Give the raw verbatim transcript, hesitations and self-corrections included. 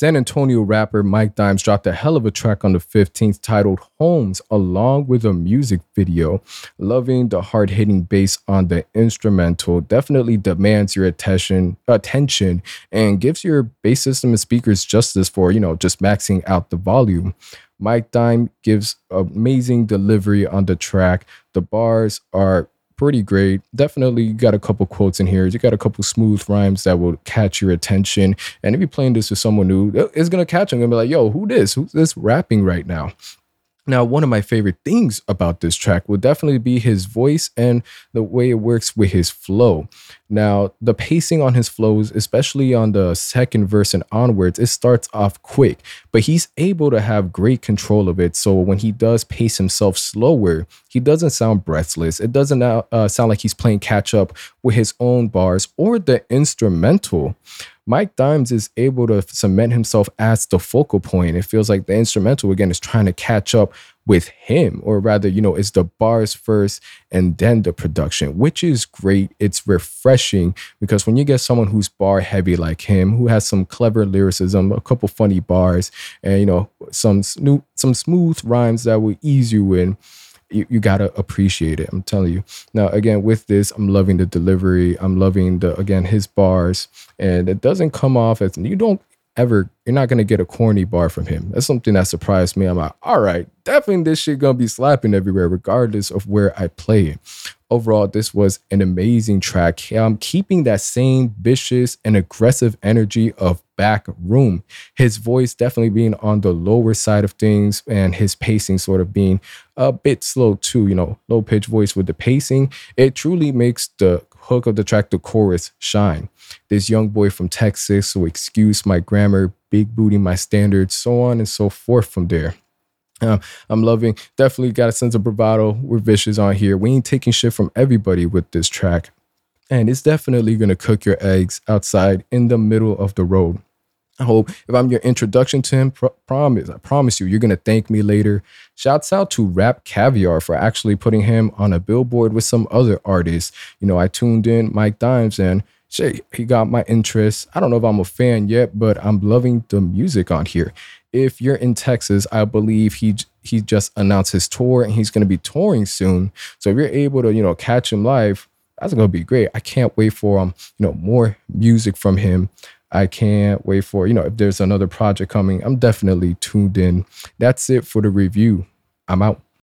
San Antonio rapper Mike Dimes dropped a hell of a track on the fifteenth titled Home, along with a music video. Loving the hard-hitting bass on the instrumental, definitely demands your attention attention, and gives your bass system and speakers justice for, you know, just maxing out the volume. Mike Dimes gives amazing delivery on the track. The bars are pretty great. Definitely, you got a couple quotes in here. You got a couple smooth rhymes that will catch your attention. And if you're playing this with someone new, it's going to catch them. They're going to be like, yo, who this? Who's this rapping right now? Now, one of my favorite things about this track will definitely be his voice and the way it works with his flow. Now, the pacing on his flows, especially on the second verse and onwards, it starts off quick, but he's able to have great control of it. So when he does pace himself slower, he doesn't sound breathless. It doesn't uh, sound like he's playing catch up with his own bars or the instrumental. Mike Dimes is able to cement himself as the focal point. It feels like the instrumental, again, is trying to catch up with him, or rather, you know, it's the bars first and then the production, which is great. It's refreshing because when you get someone who's bar heavy like him, who has some clever lyricism, a couple funny bars, and, you know, some, sno- some smooth rhymes that will ease you in, You, you got to appreciate it. I'm telling you. Now, again, with this, I'm loving the delivery. I'm loving the, again, his bars. And it doesn't come off as, you don't ever, you're not going to get a corny bar from him. That's something that surprised me. I'm like, all right, definitely this shit going to be slapping everywhere, regardless of where I play it. Overall, this was an amazing track. I'm keeping that same vicious and aggressive energy of Back Room. His voice definitely being on the lower side of things and his pacing sort of being a bit slow too, you know, low pitch voice with the pacing. It truly makes the hook of the track, the chorus, shine. This young boy from Texas, so excuse my grammar, big booty, my standards, so on and so forth from there. Um, I'm loving, definitely got a sense of bravado. We're vicious on here. We ain't taking shit from everybody with this track. And it's definitely going to cook your eggs outside in the middle of the road. I hope if I'm your introduction to him, pro- promise, I promise you, you're going to thank me later. Shouts out to Rap Caviar for actually putting him on a billboard with some other artists. You know, I tuned in Mike Dimes and shit, he got my interest. I don't know if I'm a fan yet, but I'm loving the music on here. If you're in Texas, I believe he he just announced his tour and he's going to be touring soon. So if you're able to, you know, catch him live, that's going to be great. I can't wait for um, you know, more music from him. I can't wait for, you know, if there's another project coming, I'm definitely tuned in. That's it for the review. I'm out.